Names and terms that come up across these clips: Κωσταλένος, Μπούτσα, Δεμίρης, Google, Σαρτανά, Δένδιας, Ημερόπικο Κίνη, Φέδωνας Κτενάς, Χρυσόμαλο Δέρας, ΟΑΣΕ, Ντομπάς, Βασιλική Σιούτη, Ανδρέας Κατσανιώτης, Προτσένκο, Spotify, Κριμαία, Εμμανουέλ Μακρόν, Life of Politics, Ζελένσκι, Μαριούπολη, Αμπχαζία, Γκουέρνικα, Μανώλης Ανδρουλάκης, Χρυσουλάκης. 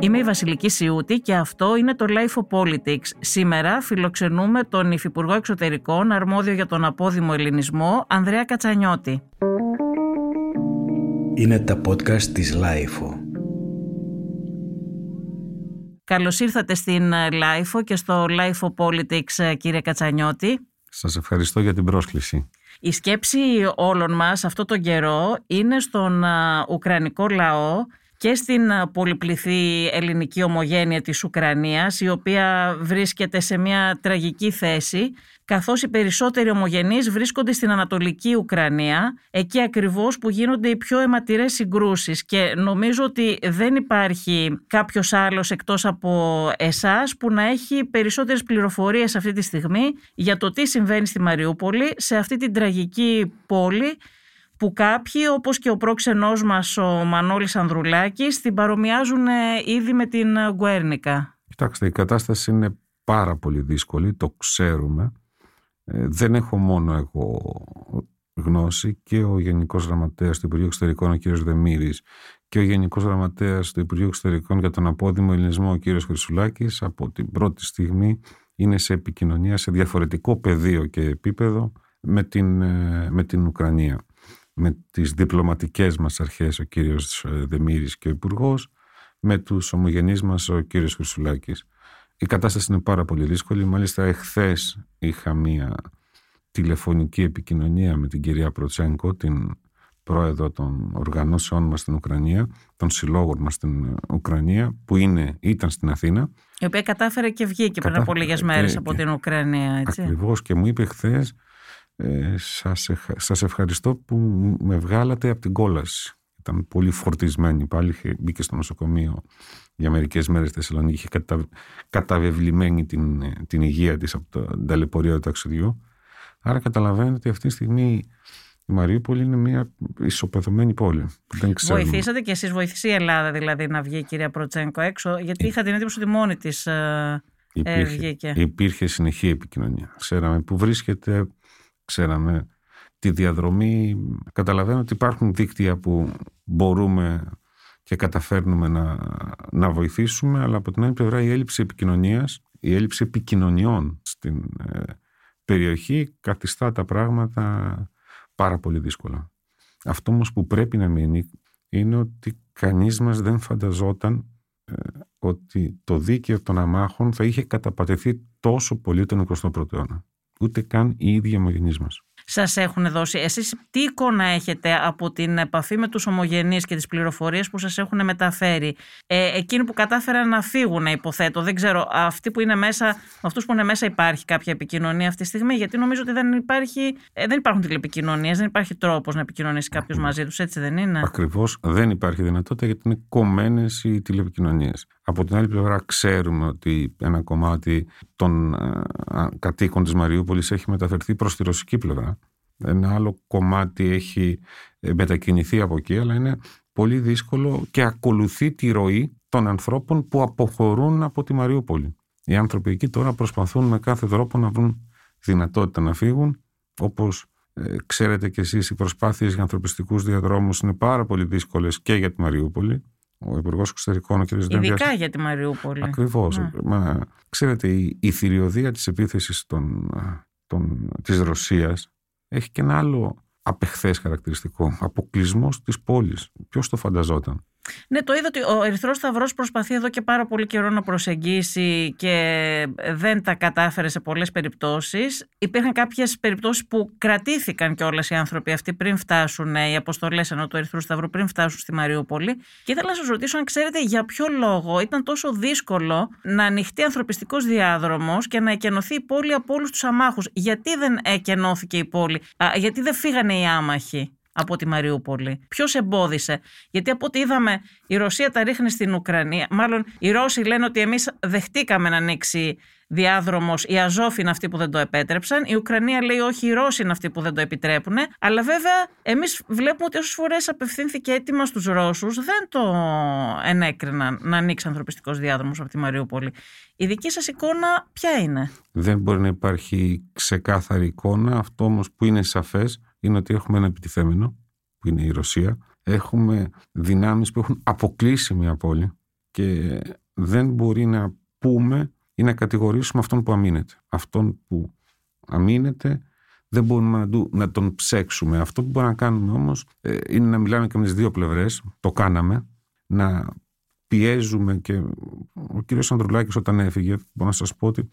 Είμαι η Βασιλική Σιούτη και αυτό είναι το Life of Politics. Σήμερα φιλοξενούμε τον Υφυπουργό Εξωτερικών, αρμόδιο για τον απόδημο ελληνισμό, Ανδρέα Κατσανιώτη. Είναι τα podcast της Life of. Καλώς ήρθατε στην Life of και στο Life of Politics, κύριε Κατσανιώτη. Σας ευχαριστώ για την πρόσκληση. Η σκέψη όλων μας αυτόν τον καιρό είναι στον ουκρανικό λαό και στην πολυπληθή ελληνική ομογένεια της Ουκρανίας, η οποία βρίσκεται σε μια τραγική θέση, καθώς οι περισσότεροι ομογενείς βρίσκονται στην Ανατολική Ουκρανία, εκεί ακριβώς που γίνονται οι πιο αιματηρές συγκρούσεις. Και νομίζω ότι δεν υπάρχει κάποιος άλλος εκτός από εσάς που να έχει περισσότερες πληροφορίες αυτή τη στιγμή για το τι συμβαίνει στη Μαριούπολη, σε αυτή την τραγική πόλη, που κάποιοι, όπως και ο πρόξενός μας ο Μανώλης Ανδρουλάκης, την παρομοιάζουν ήδη με την Γκουέρνικα. Κοιτάξτε, η κατάσταση είναι πάρα πολύ δύσκολη, το ξέρουμε. Δεν έχω μόνο εγώ γνώση, και ο Γενικός Γραμματέας του Υπουργείου Εξωτερικών, ο κ. Δεμίρης, και ο Γενικός Γραμματέας του Υπουργείου Εξωτερικών για τον απόδημο ελληνισμό, ο κ. Χρυσουλάκης, από την πρώτη στιγμή είναι σε επικοινωνία, σε διαφορετικό πεδίο και επίπεδο με την Ουκρανία. Με τις διπλωματικές μας αρχές ο κύριος Δεμίρης και ο Υπουργός, με τους ομογενείς μας ο κύριος Χρυσουλάκης. Η κατάσταση είναι πάρα πολύ δύσκολη. Μάλιστα εχθές είχα μία τηλεφωνική επικοινωνία με την κυρία Προτσένκο, την πρόεδρο των οργανώσεών μας στην Ουκρανία, των συλλόγων μας στην Ουκρανία, που ήταν στην Αθήνα. Η οποία κατάφερε και βγήκε πριν από λίγες μέρες από την Ουκρανία. Έτσι. Ακριβώς, και μου είπε χθες: Σας ευχαριστώ που με βγάλατε από την κόλαση. Ήταν πολύ φορτισμένη πάλι, μπήκε στο νοσοκομείο για μερικές μέρες στη Θεσσαλονίκη, είχε καταβεβλημένη την υγεία της από την ταλαιπωρία του ταξιδιού. Άρα καταλαβαίνετε ότι αυτή τη στιγμή η Μαριούπολη είναι μια ισοπεδωμένη πόλη. Δεν ξέρουμε. Βοηθήσατε και εσείς, βοηθήσει η Ελλάδα δηλαδή να βγει η κυρία Προτσένκο έξω, γιατί είχα την εντύπωση ότι μόνη της υπήρχε συνεχή επικοινωνία. Ξέραμε που βρίσκεται. Ξέραμε τη διαδρομή. Καταλαβαίνω ότι υπάρχουν δίκτυα που μπορούμε και καταφέρνουμε να βοηθήσουμε, αλλά από την άλλη πλευρά η έλλειψη επικοινωνίας, η έλλειψη επικοινωνιών στην περιοχή καθιστά τα πράγματα πάρα πολύ δύσκολα. Αυτό όμως που πρέπει να μείνει είναι ότι κανείς μας δεν φανταζόταν ότι το δίκαιο των αμάχων θα είχε καταπατεθεί τόσο πολύ τον 21ο αιώνα. Ούτε καν οι ίδιοι ομογενείς μας. Σας έχουν δώσει. Εσείς τι εικόνα έχετε από την επαφή με τους ομογενείς και τις πληροφορίες που σας έχουν μεταφέρει? Εκείνοι που κατάφεραν να φύγουν, υποθέτω. Δεν ξέρω, αυτοί που είναι μέσα, αυτούς που είναι μέσα, υπάρχει κάποια επικοινωνία αυτή τη στιγμή? Γιατί νομίζω ότι δεν υπάρχουν τηλεπικοινωνίες, δεν υπάρχει τρόπος να επικοινωνήσει κάποιος μαζί τους, έτσι δεν είναι? Ακριβώς, δεν υπάρχει δυνατότητα, γιατί είναι κομμένες οι τηλεπικοινωνίες. Από την άλλη πλευρά, ξέρουμε ότι ένα κομμάτι των κατοίκων της Μαριούπολης έχει μεταφερθεί προς τη ρωσική πλευρά. Ένα άλλο κομμάτι έχει μετακινηθεί από εκεί, αλλά είναι πολύ δύσκολο και ακολουθεί τη ροή των ανθρώπων που αποχωρούν από τη Μαριούπολη. Οι άνθρωποι εκεί τώρα προσπαθούν με κάθε τρόπο να βρουν δυνατότητα να φύγουν. Όπως ξέρετε κι εσείς, οι προσπάθειες για ανθρωπιστικούς διαδρόμους είναι πάρα πολύ δύσκολες και για τη Μαριούπολη. Ο Υπουργός Εξωτερικών, ο κ. Δεμιάς. Ειδικά για τη Μαριούπολη. Ακριβώς. Ναι. Μα, ξέρετε, η θηριωδία της επίθεσης της Ρωσίας έχει και ένα άλλο απεχθές χαρακτηριστικό. Αποκλεισμός της πόλης. Ποιος το φανταζόταν? Ναι, το είδα ότι ο Ερυθρός Σταυρός προσπαθεί εδώ και πάρα πολύ καιρό να προσεγγίσει και δεν τα κατάφερε σε πολλές περιπτώσεις. Υπήρχαν κάποιες περιπτώσεις που κρατήθηκαν κιόλας οι άνθρωποι αυτοί πριν φτάσουν, οι αποστολές ενώ του Ερυθρού Σταυρού πριν φτάσουν στη Μαριούπολη. Και ήθελα να σας ρωτήσω αν ξέρετε για ποιο λόγο ήταν τόσο δύσκολο να ανοιχτεί ανθρωπιστικός διάδρομος και να εκενωθεί η πόλη από όλους τους αμάχους. Γιατί δεν εκενώθηκε η πόλη, γιατί δεν φύγανε οι άμαχοι από τη Μαριούπολη? Ποιος εμπόδισε? Γιατί από ό,τι είδαμε, η Ρωσία τα ρίχνει στην Ουκρανία. Μάλλον οι Ρώσοι λένε ότι εμείς δεχτήκαμε να ανοίξει διάδρομος. Οι Αζόφοι είναι αυτοί που δεν το επέτρεψαν. Η Ουκρανία λέει όχι, οι Ρώσοι είναι αυτοί που δεν το επιτρέπουν. Αλλά βέβαια, εμείς βλέπουμε ότι όσες φορές απευθύνθηκε αίτημα στους Ρώσους, δεν το ενέκριναν να ανοίξει ανθρωπιστικός διάδρομος από τη Μαριούπολη. Η δική σας εικόνα ποια είναι? Δεν μπορεί να υπάρχει ξεκάθαρη εικόνα. Αυτό όμως που είναι σαφές είναι ότι έχουμε ένα επιτιθέμενο, που είναι η Ρωσία. Έχουμε δυνάμεις που έχουν αποκλείσει μια πόλη και δεν μπορεί να πούμε ή να κατηγορήσουμε αυτόν που αμήνεται. Αυτόν που αμήνεται δεν μπορούμε να τον ψέξουμε. Αυτό που μπορούμε να κάνουμε όμως είναι να μιλάμε και με τις δύο πλευρές, το κάναμε, να πιέζουμε. Και ο κύριος Ανδρουλάκης όταν έφυγε, μπορώ να σας πω ότι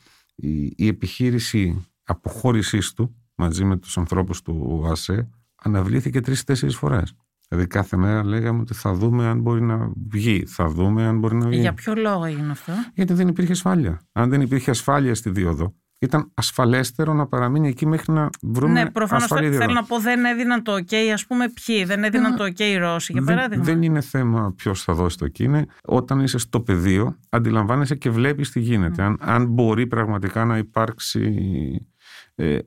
η επιχείρηση αποχώρησής του μαζί με τους ανθρώπους του ΟΑΣΕ αναβλήθηκε 3-4 φορές. Δηλαδή κάθε μέρα λέγαμε ότι θα δούμε αν μπορεί να βγει, θα δούμε αν μπορεί να βγει. Για ποιο λόγο έγινε αυτό? Γιατί δεν υπήρχε ασφάλεια. Αν δεν υπήρχε ασφάλεια στη δίωδο, ήταν ασφαλέστερο να παραμείνει εκεί μέχρι να βρούμε ασφαλή δίωδο. Ναι, προφανώς θέλω να πω, δεν έδιναν το OK, ας πούμε ποιοι, δεν έδιναν το OK οι Ρώσοι, για παράδειγμα. Δεν είναι θέμα ποιος θα δώσει το OK. Είναι όταν είσαι στο πεδίο, αντιλαμβάνεσαι και βλέπεις τι γίνεται. Αν μπορεί πραγματικά να υπάρξει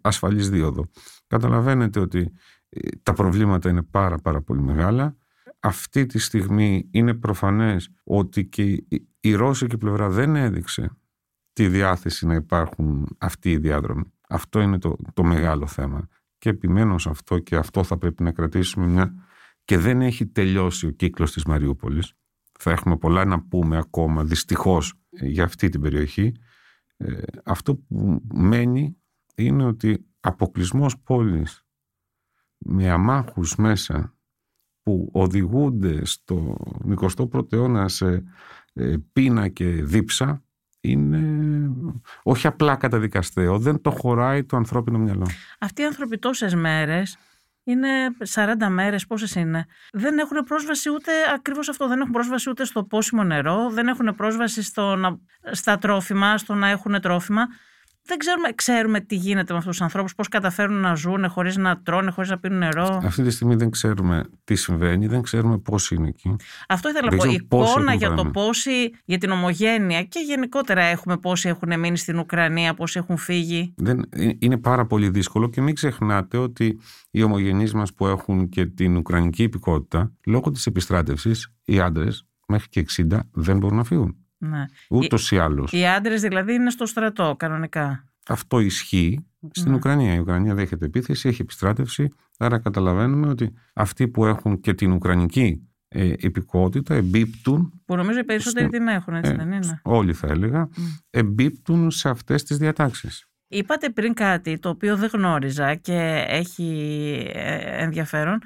ασφαλής δίωδο. Καταλαβαίνετε ότι τα προβλήματα είναι πάρα πολύ μεγάλα. Αυτή τη στιγμή είναι προφανές ότι και η ρώσικη πλευρά δεν έδειξε τη διάθεση να υπάρχουν αυτοί οι διάδρομοι. Αυτό είναι το μεγάλο θέμα. Και επιμένω σε αυτό, και αυτό θα πρέπει να κρατήσουμε μια... Και δεν έχει τελειώσει ο κύκλος της Μαριούπολης. Θα έχουμε πολλά να πούμε ακόμα, δυστυχώς, για αυτή την περιοχή. Αυτό που μένει είναι ότι αποκλεισμός πόλης με αμάχους μέσα που οδηγούνται στον 21ο αιώνα σε πείνα και δίψα είναι όχι απλά καταδικαστέο, δεν το χωράει το ανθρώπινο μυαλό. Αυτοί οι άνθρωποι τόσες μέρες, είναι 40 μέρες, πόσες είναι, δεν έχουν πρόσβαση ούτε ακριβώς αυτό, δεν έχουν πρόσβαση ούτε στο πόσιμο νερό, δεν έχουν πρόσβαση στα τρόφιμα, στο να έχουν τρόφιμα. Δεν ξέρουμε τι γίνεται με αυτούς τους ανθρώπους, πώς καταφέρουν να ζουν χωρίς να τρώνε, χωρίς να πίνουν νερό. Αυτή τη στιγμή δεν ξέρουμε τι συμβαίνει, δεν ξέρουμε πώς είναι εκεί. Αυτό ήθελα να πω. Η εικόνα για το πόσοι, για την ομογένεια και γενικότερα έχουμε, πόσοι έχουν μείνει στην Ουκρανία, πόσοι έχουν φύγει. Είναι πάρα πολύ δύσκολο και μην ξεχνάτε ότι οι ομογενείς μας που έχουν και την ουκρανική υπηκότητα, λόγω της επιστράτευσης, οι άντρες μέχρι και 60 δεν μπορούν να φύγουν. Ναι. Ούτως ή άλλως. Οι άντρες δηλαδή είναι στο στρατό κανονικά. Αυτό ισχύει στην Ουκρανία. Η Ουκρανία δέχεται επίθεση, έχει επιστράτευση. Άρα καταλαβαίνουμε ότι αυτοί που έχουν και την ουκρανική υπηκότητα εμπίπτουν. Που νομίζω οι περισσότεροι την έχουν, έτσι δεν είναι? Όλοι θα έλεγα. Εμπίπτουν σε αυτές τις διατάξεις. Είπατε πριν κάτι το οποίο δεν γνώριζα και έχει ενδιαφέρον,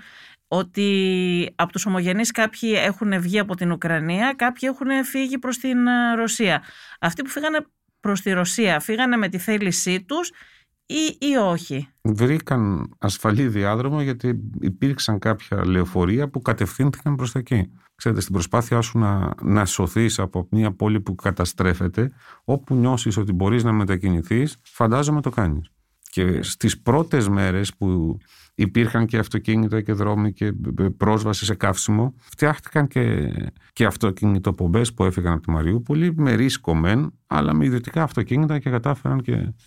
ότι από τους ομογενείς κάποιοι έχουν βγει από την Ουκρανία, κάποιοι έχουν φύγει προς την Ρωσία. Αυτοί που φύγανε προς τη Ρωσία, φύγανε με τη θέλησή τους ή όχι? Βρήκαν ασφαλή διάδρομο γιατί υπήρξαν κάποια λεωφορεία που κατευθύνθηκαν προς τα εκεί. Ξέρετε, στην προσπάθειά σου να σωθείς από μια πόλη που καταστρέφεται, όπου νιώσεις ότι μπορείς να μετακινηθείς, φαντάζομαι το κάνεις. Και στις πρώτες μέρες που υπήρχαν και αυτοκίνητα και δρόμοι και πρόσβαση σε καύσιμο, φτιάχτηκαν και αυτοκινητοπομπές που έφυγαν από τη Μαριούπολη με ρίσκο μεν, αλλά με ιδιωτικά αυτοκίνητα και κατάφεραν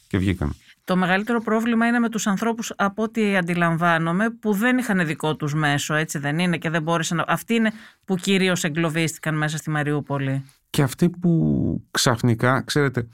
και βγήκαν. Το μεγαλύτερο πρόβλημα είναι με τους ανθρώπους, από ό,τι αντιλαμβάνομαι, που δεν είχαν δικό τους μέσο, έτσι δεν είναι, και δεν μπόρεσαν. Αυτοί είναι που κυρίως εγκλωβίστηκαν μέσα στη Μαριούπολη. Και αυτοί που ξαφνικά, ξέρετε,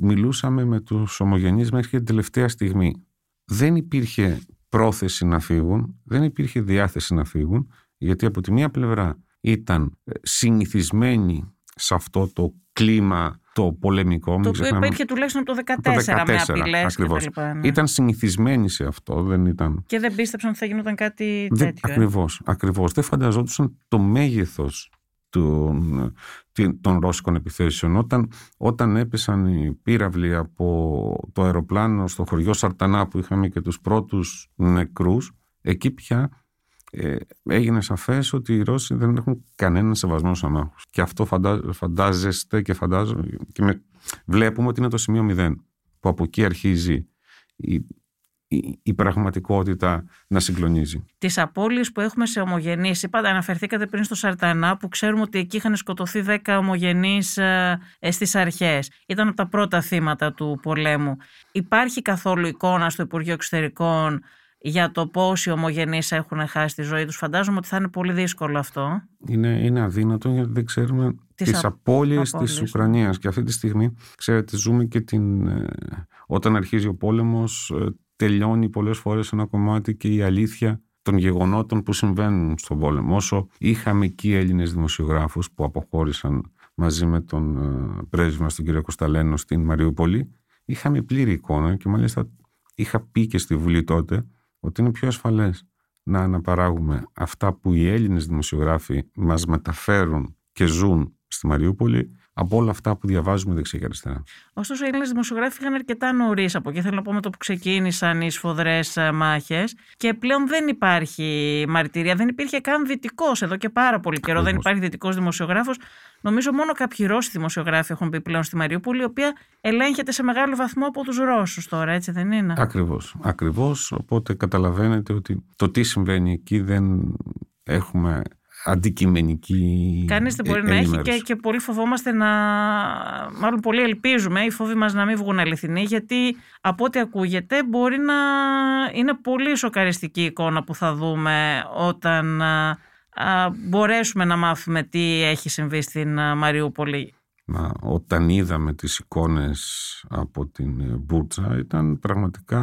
μιλούσαμε με τους ομογενείς μέχρι και την τελευταία στιγμή. Δεν υπήρχε πρόθεση να φύγουν, δεν υπήρχε διάθεση να φύγουν, γιατί από τη μία πλευρά ήταν συνηθισμένοι σε αυτό το κλίμα το πολεμικό. Το οποίο υπήρχε τουλάχιστον από το 2014 με απειλές κτλ. Ναι. Ήταν συνηθισμένοι σε αυτό. Δεν ήταν... Και δεν πίστεψαν ότι θα γινόταν κάτι τέτοιο. Ακριβώς. Δεν φανταζόντουσαν το μέγεθος των ρώσικων επιθέσεων. Όταν έπεσαν οι πύραυλοι από το αεροπλάνο στο χωριό Σαρτανά, που είχαμε και τους πρώτους νεκρούς, εκεί πια έγινε σαφές ότι οι Ρώσοι δεν έχουν κανένα σεβασμό στους αμάχους. Και αυτό φαντάζεστε και φαντάζομαι και βλέπουμε ότι είναι το σημείο 0, που από εκεί αρχίζει η πραγματικότητα να συγκλονίζει. Τις απώλειες που έχουμε σε ομογενείς, είπατε, αναφερθήκατε πριν στο Σαρτανά, που ξέρουμε ότι εκεί είχαν σκοτωθεί 10 ομογενείς στις αρχές. Ήταν από τα πρώτα θύματα του πολέμου. Υπάρχει καθόλου εικόνα στο Υπουργείο Εξωτερικών για το πώς οι ομογενείς έχουν χάσει τη ζωή τους? Φαντάζομαι ότι θα είναι πολύ δύσκολο αυτό. Είναι αδύνατο, γιατί δεν ξέρουμε τις απώλειες της Ουκρανίας. Και αυτή τη στιγμή, ξέρετε, ζούμε και όταν αρχίζει ο πόλεμος, τελειώνει πολλές φορές ένα κομμάτι και η αλήθεια των γεγονότων που συμβαίνουν στον πόλεμο. Όσο είχαμε εκεί Έλληνες δημοσιογράφους που αποχώρησαν μαζί με τον πρέσβη μας, τον κύριο Κωσταλένο, στην Μαριούπολη, είχαμε πλήρη εικόνα και μάλιστα είχα πει και στη Βουλή τότε ότι είναι πιο ασφαλές να αναπαράγουμε αυτά που οι Έλληνες δημοσιογράφοι μας μεταφέρουν και ζουν στη Μαριούπολη από όλα αυτά που διαβάζουμε δεξιά και αριστερά. Ωστόσο, οι Έλληνες δημοσιογράφοι είχαν αρκετά νωρίς από εκεί. Θέλω να πω με το που ξεκίνησαν οι σφοδρές μάχες και πλέον δεν υπάρχει μαρτυρία. Δεν υπήρχε καν δυτικός εδώ και πάρα πολύ καιρό. Δεν υπάρχει δυτικός δημοσιογράφος. Νομίζω μόνο κάποιοι Ρώσοι δημοσιογράφοι έχουν μπει πλέον στη Μαριούπολη, η οποία ελέγχεται σε μεγάλο βαθμό από τους Ρώσους τώρα, έτσι δεν είναι? Ακριβώς. Οπότε καταλαβαίνετε ότι το τι συμβαίνει εκεί δεν έχουμε αντικειμενική. Κανείς δεν μπορεί να έχει και πολύ φοβόμαστε να. Μάλλον πολύ ελπίζουμε οι φόβοι μας να μην βγουν αληθινοί, γιατί από ό,τι ακούγεται μπορεί να είναι πολύ σοκαριστική εικόνα που θα δούμε όταν μπορέσουμε να μάθουμε τι έχει συμβεί στην Μαριούπολη. Όταν είδαμε τις εικόνες από την Μπούτσα ήταν πραγματικά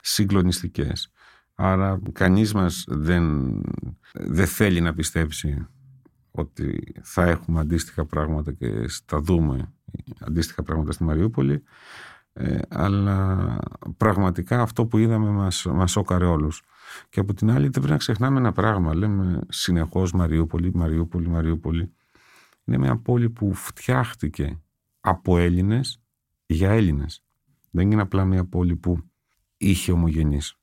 συγκλονιστικές. Άρα κανείς μας δεν θέλει να πιστέψει ότι θα έχουμε αντίστοιχα πράγματα και θα δούμε αντίστοιχα πράγματα στη Μαριούπολη, αλλά πραγματικά αυτό που είδαμε μας σόκαρε όλους. Και από την άλλη δεν πρέπει να ξεχνάμε ένα πράγμα. Λέμε συνεχώς Μαριούπολη. Είναι μια πόλη που φτιάχτηκε από Έλληνες για Έλληνες. Δεν είναι απλά μια πόλη που είχε ομογενείς.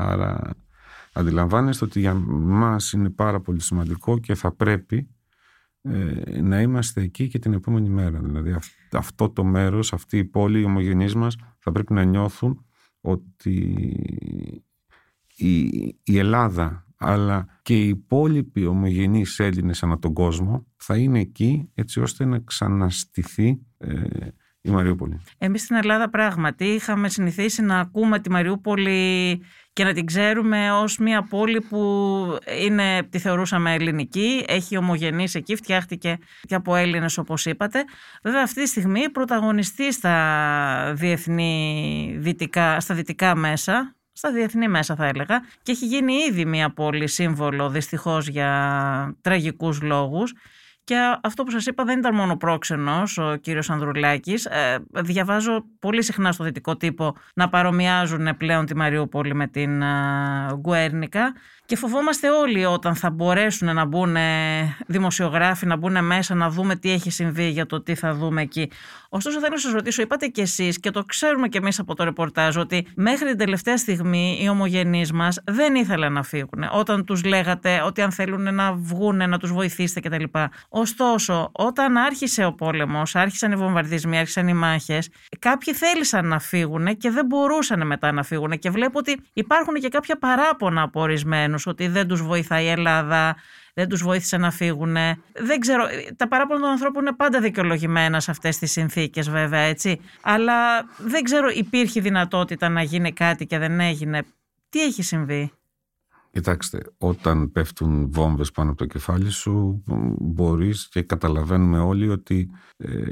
Άρα αντιλαμβάνεστε ότι για μας είναι πάρα πολύ σημαντικό και θα πρέπει να είμαστε εκεί και την επόμενη μέρα. Δηλαδή αυτό το μέρος, αυτή η πόλη, οι ομογενείς μας θα πρέπει να νιώθουν ότι η Ελλάδα αλλά και οι υπόλοιποι ομογενείς Έλληνες ανά τον κόσμο θα είναι εκεί έτσι ώστε να ξαναστηθεί η Μαριούπολη. Εμείς στην Ελλάδα πράγματι είχαμε συνηθίσει να ακούμε τη Μαριούπολη και να την ξέρουμε ως μια πόλη που τη θεωρούσαμε ελληνική, έχει ομογενείς εκεί, φτιάχτηκε και από Έλληνες όπως είπατε. Βέβαια αυτή τη στιγμή πρωταγωνιστεί στα δυτικά μέσα, στα διεθνή μέσα θα έλεγα, και έχει γίνει ήδη μια πόλη σύμβολο δυστυχώς για τραγικούς λόγους. Και αυτό που σας είπα δεν ήταν μόνο πρόξενος ο κύριος Ανδρουλάκης. Διαβάζω πολύ συχνά στο Δυτικό Τύπο να παρομοιάζουν πλέον τη Μαριούπολη με την Γκουέρνικα. Και φοβόμαστε όλοι όταν θα μπορέσουν να μπουν δημοσιογράφοι, να μπουν μέσα, να δούμε τι έχει συμβεί για το τι θα δούμε εκεί. Ωστόσο θέλω να σας ρωτήσω, είπατε κι εσείς και το ξέρουμε κι εμείς από το ρεπορτάζ ότι μέχρι την τελευταία στιγμή οι ομογενείς μας δεν ήθελαν να φύγουν. Όταν τους λέγατε ότι αν θέλουν να βγουν, να τους βοηθήσετε κτλ. Ωστόσο, όταν άρχισε ο πόλεμος, άρχισαν οι βομβαρδισμοί, άρχισαν οι μάχες, κάποιοι θέλησαν να φύγουν και δεν μπορούσαν μετά να φύγουν. Και βλέπω ότι υπάρχουν και κάποια παράπονα από ορισμένους, ότι δεν τους βοηθάει η Ελλάδα, δεν τους βοήθησε να φύγουν. Δεν ξέρω, τα παράπονα των ανθρώπων είναι πάντα δικαιολογημένα σε αυτές τις συνθήκες, βέβαια, έτσι. Αλλά δεν ξέρω, υπήρχε δυνατότητα να γίνει κάτι και δεν έγινε. Τι έχει συμβεί? Κοιτάξτε, όταν πέφτουν βόμβες πάνω από το κεφάλι σου μπορείς και καταλαβαίνουμε όλοι ότι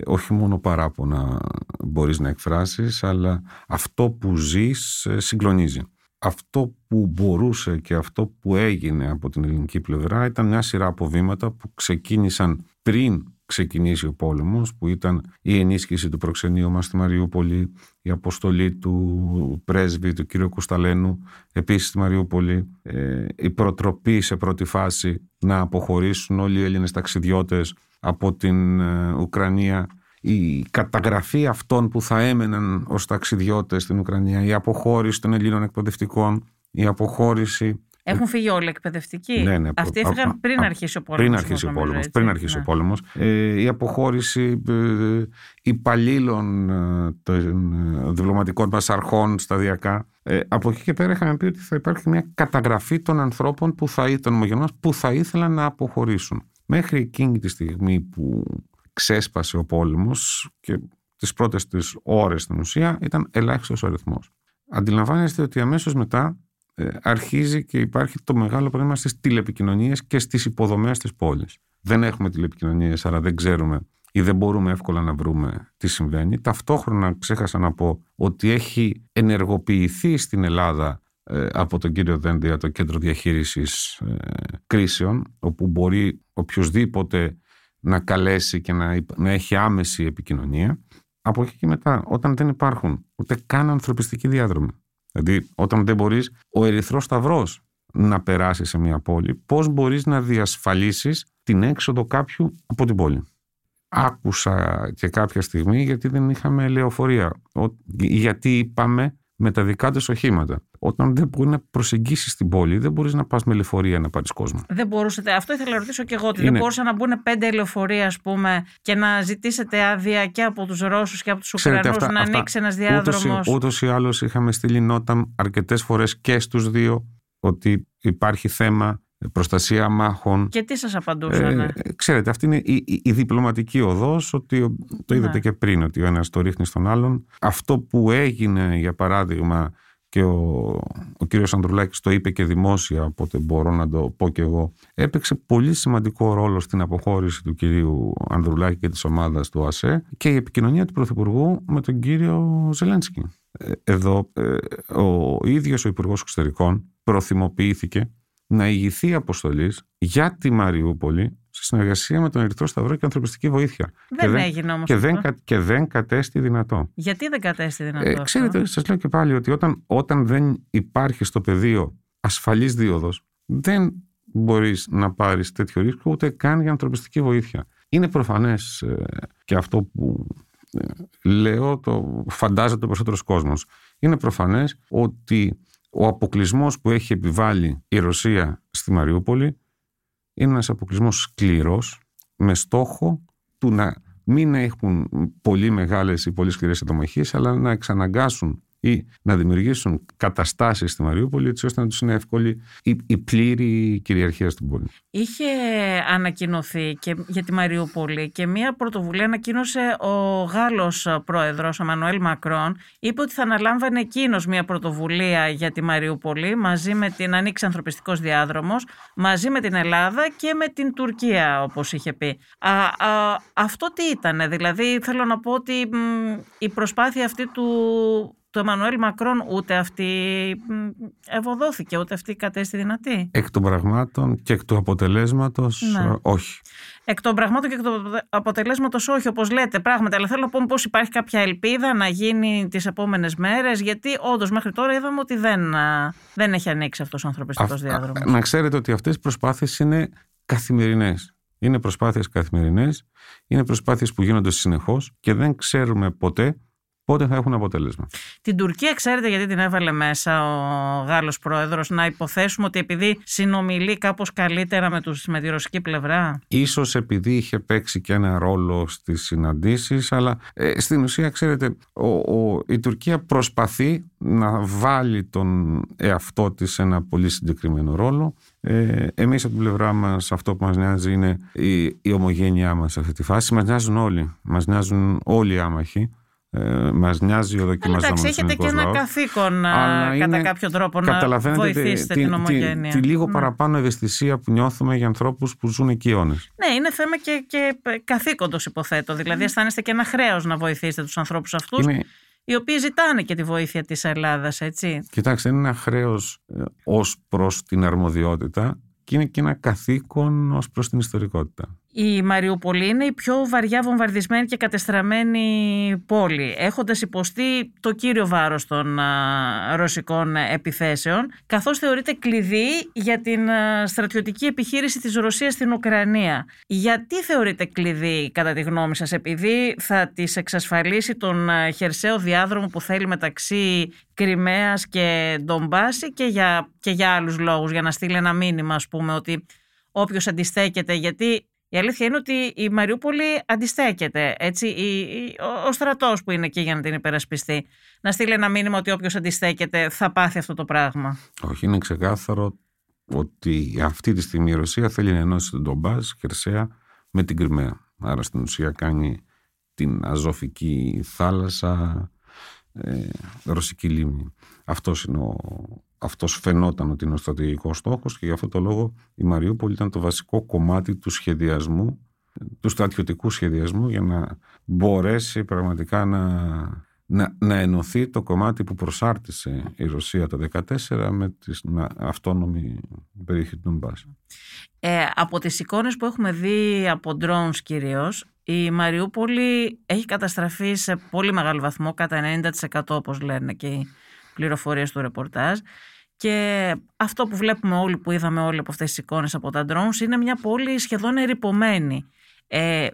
όχι μόνο παράπονα μπορείς να εκφράσεις, αλλά αυτό που ζεις συγκλονίζει. Αυτό που μπορούσε και αυτό που έγινε από την ελληνική πλευρά ήταν μια σειρά από βήματα που ξεκίνησαν πριν ξεκινήσει ο πόλεμος, που ήταν η ενίσχυση του προξενείου μας στη Μαριούπολη, η αποστολή του πρέσβη, του κ. Κωσταλένου, επίσης στη Μαριούπολη, η προτροπή σε πρώτη φάση να αποχωρήσουν όλοι οι Έλληνες ταξιδιώτες από την Ουκρανία, η καταγραφή αυτών που θα έμεναν ως ταξιδιώτες στην Ουκρανία, η αποχώρηση των Ελλήνων εκπαιδευτικών, η αποχώρηση. Έχουν φύγει όλοι εκπαιδευτικοί. Ναι, αυτοί έφυγαν πριν αρχίσει ο πόλεμος. Πριν αρχίσει ο πόλεμος. Η αποχώρηση υπαλλήλων των διπλωματικών μας αρχών σταδιακά. Από εκεί και πέρα είχαμε πει ότι θα υπάρχει μια καταγραφή των ανθρώπων που θα ήταν ομογενείς, που θα ήθελαν να αποχωρήσουν. Μέχρι εκείνη τη στιγμή που ξέσπασε ο πόλεμος και τις πρώτες τις ώρες στην ουσία ήταν ελάχιστος ο αριθμός. Αντιλαμβάνεστε ότι αμέσως μετά αρχίζει και υπάρχει το μεγάλο πρόβλημα στις τηλεπικοινωνίες και στις υποδομές της πόλης. Δεν έχουμε τηλεπικοινωνίες, άρα δεν ξέρουμε ή δεν μπορούμε εύκολα να βρούμε τι συμβαίνει. Ταυτόχρονα ξέχασα να πω ότι έχει ενεργοποιηθεί στην Ελλάδα από τον κύριο Δένδια το κέντρο διαχείρισης κρίσεων, όπου μπορεί οποιοδήποτε να καλέσει και να έχει άμεση επικοινωνία. Από εκεί και μετά, όταν δεν υπάρχουν ούτε καν ανθρωπιστικοί διάδρομοι, δηλαδή όταν δεν μπορείς ο Ερυθρός Σταυρός να περάσει σε μια πόλη, πώς μπορείς να διασφαλίσεις την έξοδο κάποιου από την πόλη? Άκουσα και κάποια στιγμή γιατί δεν είχαμε λεωφορεία, γιατί είπαμε με τα δικά τους οχήματα. Όταν δεν μπορεί να προσεγγίσει την πόλη, δεν μπορεί να πα με λεωφορεία να πάρει κόσμο. Δεν μπορούσατε. Αυτό ήθελα να ρωτήσω και εγώ. Δεν μπορούσαν να μπουν 5 λεωφορεία, ας πούμε, και να ζητήσετε άδεια και από τους Ρώσους και από τους Ουκρανούς να ανοίξει ένας διάδρομος? Ούτως ή άλλως είχαμε στείλει νότα αρκετές φορές και στους δύο ότι υπάρχει θέμα, προστασία μάχων. Και τι σας απαντούσαν? Ξέρετε, αυτή είναι η διπλωματική οδός, ότι το είδατε και πριν, ότι ο ένας το ρίχνει στον άλλον. Αυτό που έγινε, για παράδειγμα, και ο κύριος Ανδρουλάκης το είπε και δημόσια, οπότε μπορώ να το πω και εγώ, έπαιξε πολύ σημαντικό ρόλο στην αποχώρηση του κυρίου Ανδρουλάκη και της ομάδας του ΑΣΕ και η επικοινωνία του Πρωθυπουργού με τον κύριο Ζελένσκι. Εδώ ο ίδιος ο Υπουργός Εξωτερικών προθυμοποιήθηκε να ηγηθεί αποστολής για τη Μαριούπολη σε συνεργασία με τον Ερυθρό Σταυρό και ανθρωπιστική βοήθεια. Δεν έγινε όμως αυτό. Και δεν κατέστη δυνατό. Γιατί δεν κατέστη δυνατό? Ξέρετε, σας λέω και πάλι ότι όταν δεν υπάρχει στο πεδίο ασφαλής δίωδος, δεν μπορείς να πάρεις τέτοιο ρίσκο ούτε καν για ανθρωπιστική βοήθεια. Είναι προφανές και αυτό που λέω το φαντάζεται ο περισσότερος κόσμος. Είναι προφανές ότι ο αποκλεισμός που έχει επιβάλει η Ρωσία στη Μαριούπολη είναι ένας αποκλεισμός σκληρός, με στόχο του να μην έχουν πολύ μεγάλες ή πολύ σκληρές ατομαχίες, αλλά να εξαναγκάσουν ή να δημιουργήσουν καταστάσεις στη Μαριούπολη, έτσι ώστε να τους είναι εύκολη η πλήρη κυριαρχία στην πόλη. Είχε ανακοινωθεί και για τη Μαριούπολη και μία πρωτοβουλία ανακοίνωσε ο Γάλλος πρόεδρος, ο Εμμανουέλ Μακρόν, είπε ότι θα αναλάμβανε εκείνος μία πρωτοβουλία για τη Μαριούπολη, μαζί με την ανοίξη ανθρωπιστικός διάδρομος, μαζί με την Ελλάδα και με την Τουρκία, όπως είχε πει. Αυτό τι ήταν? Δηλαδή θέλω να πω ότι η προσπάθεια αυτή του Εμμανουέλ Μακρόν, ούτε αυτή ευωδόθηκε, ούτε αυτή κατέστη δυνατή. Εκ των πραγμάτων και εκ του αποτελέσματος, όχι. Εκ των πραγμάτων και εκ του αποτελέσματος, όχι, όπως λέτε, πράγματα. Αλλά θέλω να πω πώς υπάρχει κάποια ελπίδα να γίνει τις επόμενες μέρες, γιατί όντως μέχρι τώρα είδαμε ότι δεν έχει ανοίξει αυτός ο ανθρωπιστικός διάδρομος. Να ξέρετε ότι αυτές οι προσπάθειες είναι καθημερινές. Είναι προσπάθειες καθημερινές, είναι προσπάθειες που γίνονται συνεχώς και δεν ξέρουμε ποτέ πότε θα έχουν αποτέλεσμα. Την Τουρκία, ξέρετε γιατί την έβαλε μέσα ο Γάλλος πρόεδρος? Να υποθέσουμε ότι επειδή συνομιλεί κάπως καλύτερα με τη ρωσική πλευρά. Ίσως επειδή είχε παίξει και ένα ρόλο στις συναντήσεις, αλλά στην ουσία, ξέρετε, η Τουρκία προσπαθεί να βάλει τον εαυτό της σε ένα πολύ συγκεκριμένο ρόλο. Εμείς από την πλευρά μας αυτό που μας νοιάζει είναι η ομογένειά μας σε αυτή τη φάση. Μας νοιάζουν όλοι. Μας νοιάζουν όλοι οι άμαχοι. Μας νοιάζει ο δοκιμασμένος. Εντάξει, έχετε και ένα καθήκον κατά κάποιο τρόπο να βοηθήσετε την ομογένεια. Τη λίγο παραπάνω ευαισθησία που νιώθουμε για ανθρώπους που ζουν εκεί αιώνες. Ναι, είναι θέμα και καθήκοντος, υποθέτω. Δηλαδή, αισθάνεστε και ένα χρέος να βοηθήσετε τους ανθρώπους αυτούς, οι οποίοι ζητάνε και τη βοήθεια της Ελλάδας, έτσι. Κοιτάξτε, είναι ένα χρέος ως προς την αρμοδιότητα και είναι και ένα καθήκον ως προς την ιστορικότητα. Η Μαριούπολη είναι η πιο βαριά βομβαρδισμένη και κατεστραμμένη πόλη, έχοντας υποστεί το κύριο βάρος των ρωσικών επιθέσεων, καθώς θεωρείται κλειδί για την στρατιωτική επιχείρηση της Ρωσίας στην Ουκρανία. Γιατί θεωρείται κλειδί, κατά τη γνώμη σας? Επειδή θα της εξασφαλίσει τον χερσαίο διάδρομο που θέλει μεταξύ Κριμαίας και Ντομπάση, και για άλλους λόγους, για να στείλει ένα μήνυμα, ας πούμε, ότι όποιος αντιστέκεται, γιατί η αλήθεια είναι ότι η Μαριούπολη αντιστέκεται, έτσι, ο στρατός που είναι εκεί για να την υπερασπιστεί, να στείλει ένα μήνυμα ότι όποιος αντιστέκεται θα πάθει αυτό το πράγμα? Όχι, είναι ξεκάθαρο ότι αυτή τη στιγμή η Ρωσία θέλει να ενώσει τον Ντομπάς χερσαία με την Κριμαία. Άρα στην ουσία κάνει την Αζωφική θάλασσα ρωσική λίμνη. Αυτός φαινόταν ότι είναι ο στρατηγικός στόχος και γι' αυτό το λόγο η Μαριούπολη ήταν το βασικό κομμάτι του σχεδιασμού, του στρατιωτικού σχεδιασμού, για να μπορέσει πραγματικά να να ενωθεί το κομμάτι που προσάρτησε η Ρωσία το 2014 με την αυτόνομη περιοχή του Ντονμπάς. Από τις εικόνες που έχουμε δει από ντρόνς κυρίως, η Μαριούπολη έχει καταστραφεί σε πολύ μεγάλο βαθμό, κατά 90% όπως λένε και οι πληροφορίες του ρεπορτάζ. Και αυτό που βλέπουμε όλοι, που είδαμε όλοι από αυτές τις εικόνες από τα ντρόνς, είναι μια πόλη σχεδόν ερειπωμένη.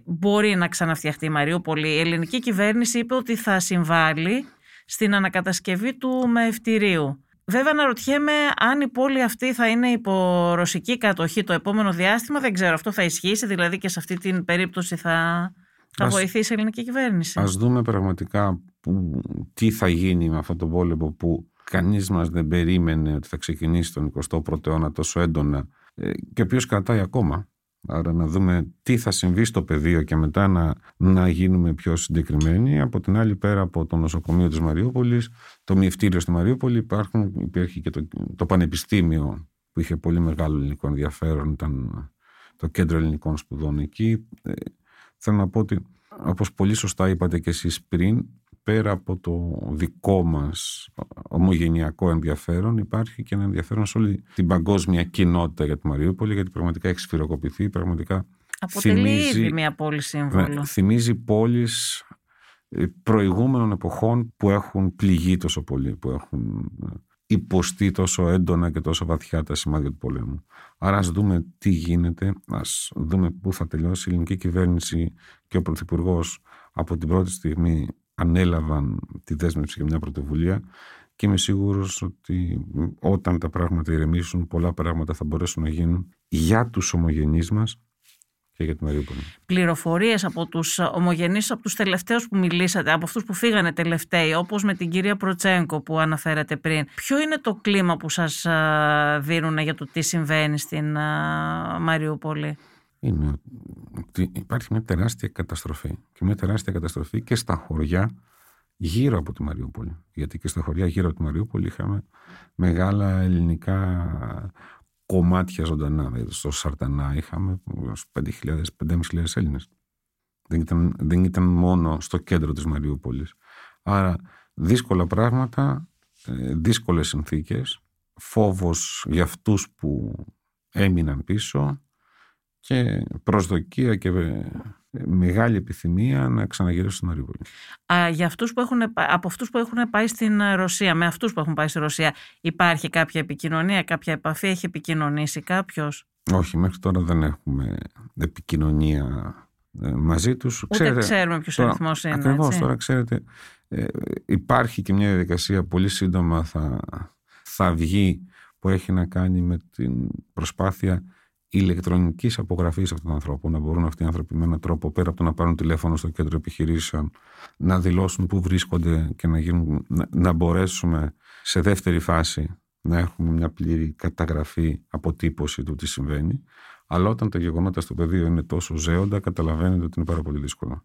Μπορεί να ξαναφτιαχτεί η Μαριούπολη? Η ελληνική κυβέρνηση είπε ότι θα συμβάλλει στην ανακατασκευή του μεευτηρίου. Βέβαια αναρωτιέμαι αν η πόλη αυτή θα είναι υπό ρωσική κατοχή το επόμενο διάστημα. Δεν ξέρω, αυτό θα ισχύσει? Δηλαδή και σε αυτή την περίπτωση θα βοηθήσει η ελληνική κυβέρνηση? Ας δούμε πραγματικά τι θα γίνει με αυτόν τον πόλεμο που κανείς μας δεν περίμενε ότι θα ξεκινήσει τον 21ο αιώνα τόσο έντονα και ο οποίος κρατάει ακόμα. Άρα να δούμε τι θα συμβεί στο πεδίο και μετά να γίνουμε πιο συγκεκριμένοι. Από την άλλη, πέρα από το νοσοκομείο της Μαριούπολης, το μυευτήριο στη Μαριούπολη, υπήρχε και το πανεπιστήμιο που είχε πολύ μεγάλο ελληνικό ενδιαφέρον, ήταν το κέντρο ελληνικών σπουδών εκεί. Θέλω να πω ότι, όπως πολύ σωστά είπατε και εσείς πριν, πέρα από το δικό μας ομογενειακό ενδιαφέρον, υπάρχει και ένα ενδιαφέρον σε όλη την παγκόσμια κοινότητα για τη Μαριούπολη, γιατί πραγματικά έχει σφυροκοπηθεί, πραγματικά αποτελεί μια πόλη σύμβολο. Θυμίζει πόλεις προηγούμενων εποχών που έχουν πληγεί τόσο πολύ, που έχουν υποστεί τόσο έντονα και τόσο βαθιά τα σημάδια του πολέμου. Άρα ας δούμε τι γίνεται, ας δούμε πού θα τελειώσει. Η ελληνική κυβέρνηση και ο Πρωθυπουργός από την πρώτη στιγμή ανέλαβαν τη δέσμευση για μια πρωτοβουλία και είμαι σίγουρος ότι όταν τα πράγματα ηρεμήσουν, πολλά πράγματα θα μπορέσουν να γίνουν για τους ομογενείς μας και για τη Μαριούπολη. Πληροφορίες από τους ομογενείς, από τους τελευταίους που μιλήσατε, από αυτούς που φύγανε τελευταίοι, όπως με την κυρία Προτσένκο που αναφέρατε πριν. Ποιο είναι το κλίμα που σας δίνουν για το τι συμβαίνει στην Μαριούπολη? Είναι ότι υπάρχει μια τεράστια καταστροφή και μια τεράστια καταστροφή και στα χωριά γύρω από τη Μαριούπολη. Γιατί και στα χωριά γύρω από τη Μαριούπολη είχαμε μεγάλα ελληνικά κομμάτια ζωντανά. Δηλαδή στο Σαρτανά είχαμε 5.000-5.500 Έλληνες. Δεν ήταν μόνο στο κέντρο της Μαριούπολης. Άρα δύσκολα πράγματα, δύσκολες συνθήκες, φόβος για αυτούς που έμειναν πίσω και προσδοκία και μεγάλη επιθυμία να ξαναγυρίσουν στην Μαριούπολη. Από αυτούς που έχουν πάει στην Ρωσία, με αυτούς που έχουν πάει στη Ρωσία, υπάρχει κάποια επικοινωνία, κάποια επαφή? Έχει επικοινωνήσει κάποιος? Όχι, μέχρι τώρα δεν έχουμε επικοινωνία μαζί τους. Ούτε ξέρουμε ποιος ο αριθμός είναι. Ακριβώς, έτσι? Τώρα ξέρετε, υπάρχει και μια διαδικασία, πολύ σύντομα θα βγει, που έχει να κάνει με την προσπάθεια ηλεκτρονικής απογραφής αυτών των ανθρώπων, να μπορούν αυτοί οι άνθρωποι με έναν τρόπο, πέρα από το να πάρουν τηλέφωνο στο κέντρο επιχειρήσεων, να δηλώσουν που βρίσκονται και να μπορέσουμε σε δεύτερη φάση να έχουμε μια πλήρη καταγραφή, αποτύπωση του τι συμβαίνει. Αλλά όταν τα γεγονότα στο πεδίο είναι τόσο ζέοντα, καταλαβαίνετε ότι είναι πάρα πολύ δύσκολο.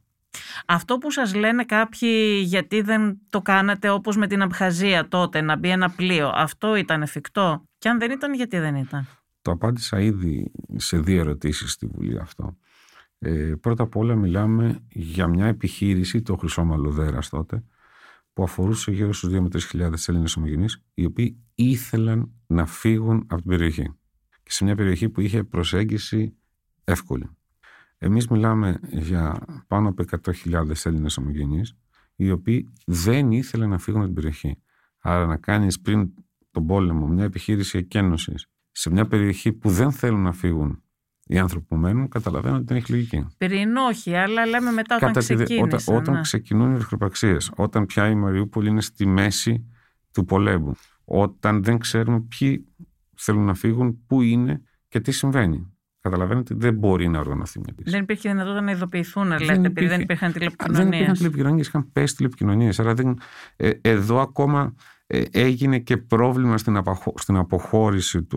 Αυτό που σας λένε κάποιοι, γιατί δεν το κάνατε όπως με την Αμπχαζία τότε, να μπει ένα πλοίο, αυτό ήταν εφικτό? Και αν δεν ήταν, γιατί δεν ήταν? Το απάντησα ήδη σε δύο ερωτήσεις στη Βουλή αυτό. Πρώτα απ' όλα μιλάμε για μια επιχείρηση, το Χρυσόμαλο Δέρας τότε, που αφορούσε γύρω στους 2 με 3 χιλιάδες Έλληνες ομογενείς, οι οποίοι ήθελαν να φύγουν από την περιοχή. Και σε μια περιοχή που είχε προσέγγιση εύκολη. Εμείς μιλάμε για πάνω από 100.000 Έλληνες ομογενείς, οι οποίοι δεν ήθελαν να φύγουν από την περιοχή. Άρα να κάνεις πριν τον πόλεμο μια επιχείρηση εκκένωσης σε μια περιοχή που δεν θέλουν να φύγουν οι άνθρωποι που μένουν, καταλαβαίνω ότι δεν έχει λογική. Πριν όχι, αλλά λέμε μετά όταν ξεκίνησαν. Όταν ξεκινούν οι εχθροπραξίες, όταν πια η Μαριούπολη είναι στη μέση του πολέμου, όταν δεν ξέρουμε ποιοι θέλουν να φύγουν, πού είναι και τι συμβαίνει. Καταλαβαίνετε ότι δεν μπορεί να οργανωθεί μια λύση. Δεν υπήρχε δυνατότητα να ειδοποιηθούν, λέτε, επειδή δεν υπήρχαν τηλεπικοινωνίες. Δεν υπήρχαν τηλεπικοινωνίες, είχαν πέσει τηλεπικοινωνίες. Άρα εδώ ακόμα έγινε και πρόβλημα στην αποχώρηση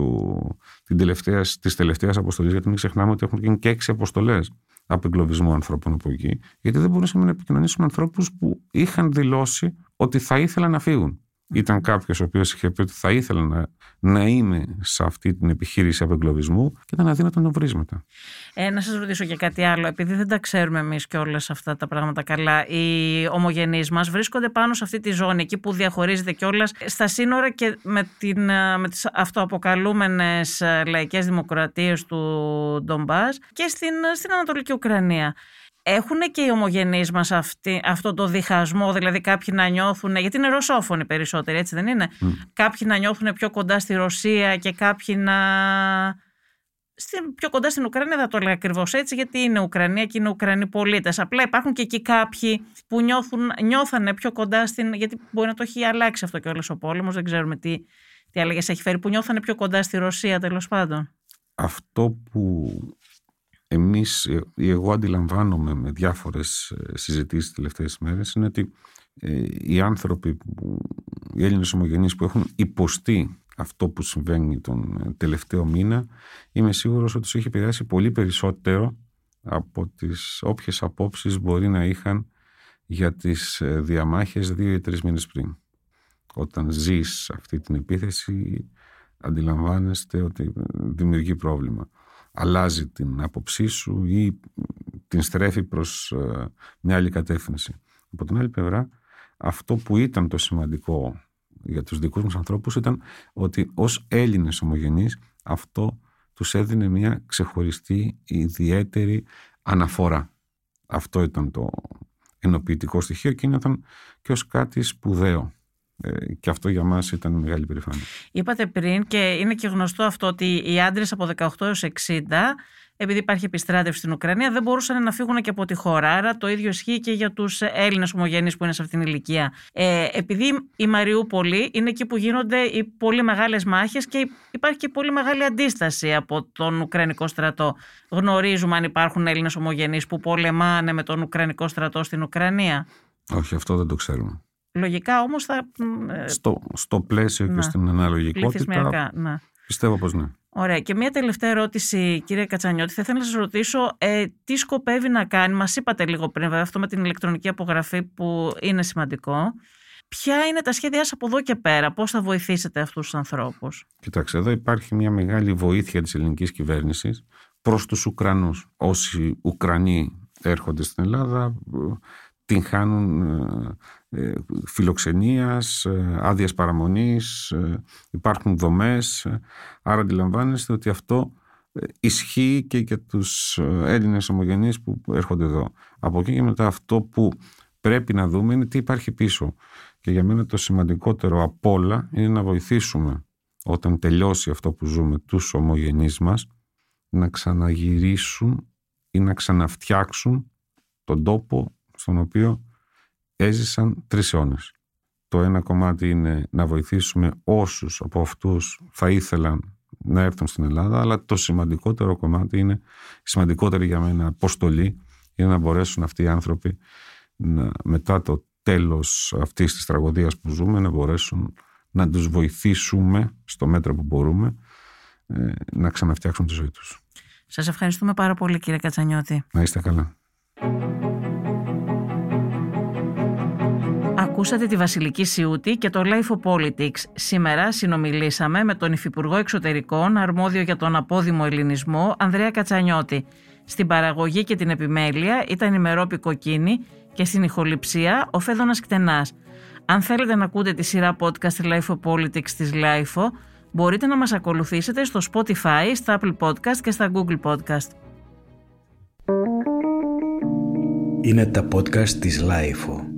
της τελευταίας αποστολής, γιατί μην ξεχνάμε ότι έχουν γίνει και 6 αποστολές από εγκλωβισμό ανθρώπων από εκεί, γιατί δεν μπορούσαμε να επικοινωνήσουμε ανθρώπους που είχαν δηλώσει ότι θα ήθελαν να φύγουν. Ήταν κάποιος ο οποίος είχε πει ότι θα ήθελε να είμαι σε αυτή την επιχείρηση απεγκλωβισμού και ήταν αδύνατο να βρει μετά. Να σας ρωτήσω και κάτι άλλο. Επειδή δεν τα ξέρουμε εμείς και όλα αυτά τα πράγματα καλά, οι ομογενείς μας βρίσκονται πάνω σε αυτή τη ζώνη, εκεί που διαχωρίζεται κιόλας στα σύνορα και με τις αυτοαποκαλούμενες λαϊκές δημοκρατίες του Ντομπάς και στην Ανατολική Ουκρανία. Έχουν και οι ομογενείς μας αυτό το διχασμό, δηλαδή κάποιοι να νιώθουν, γιατί είναι ρωσόφωνοι περισσότεροι, έτσι δεν είναι, κάποιοι να νιώθουν πιο κοντά στη Ρωσία και κάποιοι να... πιο κοντά στην Ουκρανία, θα το λέω ακριβώς έτσι, γιατί είναι Ουκρανία και είναι Ουκρανοί πολίτες. Απλά υπάρχουν και εκεί κάποιοι που νιώθανε πιο κοντά στην... γιατί μπορεί να το έχει αλλάξει αυτό και όλος ο πόλεμος, δεν ξέρουμε τι αλλαγές έχει φέρει, που νιώθανε πιο κοντά στη Ρωσία τέλος πάντων. Αυτό που... εμείς, εγώ αντιλαμβάνομαι με διάφορες συζητήσεις τις τελευταίες μέρες, είναι ότι οι άνθρωποι, οι Έλληνες ομογενείς που έχουν υποστεί αυτό που συμβαίνει τον τελευταίο μήνα, είμαι σίγουρος ότι τους έχει επηρεάσει πολύ περισσότερο από τις όποιες απόψεις μπορεί να είχαν για τις διαμάχες 2 ή 3 μήνες πριν. Όταν ζεις αυτή την επίθεση, αντιλαμβάνεστε ότι δημιουργεί πρόβλημα. Αλλάζει την άποψή σου ή την στρέφει προς μια άλλη κατεύθυνση. Από την άλλη πλευρά, αυτό που ήταν το σημαντικό για τους δικούς μας ανθρώπους ήταν ότι ως Έλληνες ομογενείς αυτό τους έδινε μια ξεχωριστή, ιδιαίτερη αναφορά. Αυτό ήταν το ενοποιητικό στοιχείο και ήταν και ως κάτι σπουδαίο. Και αυτό για μας ήταν μεγάλη περηφάνεια. Είπατε πριν, και είναι και γνωστό αυτό, ότι οι άντρες από 18 έως 60, επειδή υπάρχει επιστράτευση στην Ουκρανία, δεν μπορούσαν να φύγουν και από τη χώρα. Άρα το ίδιο ισχύει και για τους Έλληνες ομογενείς που είναι σε αυτήν την ηλικία. Επειδή η Μαριούπολη είναι εκεί που γίνονται οι πολύ μεγάλες μάχες και υπάρχει και πολύ μεγάλη αντίσταση από τον Ουκρανικό στρατό. Γνωρίζουμε αν υπάρχουν Έλληνες ομογενείς που πολεμάνε με τον Ουκρανικό στρατό στην Ουκρανία? Όχι, αυτό δεν το ξέρουμε. Λογικά όμως θα... Στο πλαίσιο και στην αναλογικότητα πιστεύω πως ναι. Ωραία. Και μια τελευταία ερώτηση, κύριε Κατσανιώτη. Θα ήθελα να σας ρωτήσω τι σκοπεύει να κάνει. Μας είπατε λίγο πριν, βέβαια, αυτό με την ηλεκτρονική απογραφή που είναι σημαντικό. Ποια είναι τα σχέδιά σας από εδώ και πέρα? Πώς θα βοηθήσετε αυτούς τους ανθρώπους? Κοιτάξτε, εδώ υπάρχει μια μεγάλη βοήθεια της ελληνικής κυβέρνησης προς τους Ουκρανούς. Όσοι Ουκρανοί έρχονται στην Ελλάδα, την χάνουν φιλοξενίας, άδειας παραμονής, υπάρχουν δομές. Άρα αντιλαμβάνεστε ότι αυτό ισχύει και για τους Έλληνες ομογενείς που έρχονται εδώ. Από εκεί και μετά αυτό που πρέπει να δούμε είναι τι υπάρχει πίσω. Και για μένα το σημαντικότερο απ' όλα είναι να βοηθήσουμε, όταν τελειώσει αυτό που ζούμε, τους ομογενείς μας να ξαναγυρίσουν ή να ξαναφτιάξουν τον τόπο στον οποίο έζησαν 3 αιώνες. Το ένα κομμάτι είναι να βοηθήσουμε όσους από αυτούς θα ήθελαν να έρθουν στην Ελλάδα, αλλά το σημαντικότερο κομμάτι είναι, σημαντικότερη για μένα αποστολή, είναι να μπορέσουν αυτοί οι άνθρωποι μετά το τέλος αυτής της τραγωδίας που ζούμε, να μπορέσουν να τους βοηθήσουμε στο μέτρο που μπορούμε να ξαναφτιάξουν τη ζωή τους. Σας ευχαριστούμε πάρα πολύ, κύριε Κατσανιώτη. Να είστε καλά. Ακούσατε τη Βασιλική Σιούτη και το Life of Politics. Σήμερα συνομιλήσαμε με τον Υφυπουργό Εξωτερικών, αρμόδιο για τον απόδημο ελληνισμό, Ανδρέα Κατσανιώτη. Στην παραγωγή και την επιμέλεια ήταν η Ημερόπικο Κίνη και στην ηχοληψία ο Φέδωνας Κτενάς. Αν θέλετε να ακούτε τη σειρά podcast Life of Politics της Life of, μπορείτε να μας ακολουθήσετε στο Spotify, στα Apple Podcast και στα Google Podcast. Είναι τα podcast της Life of.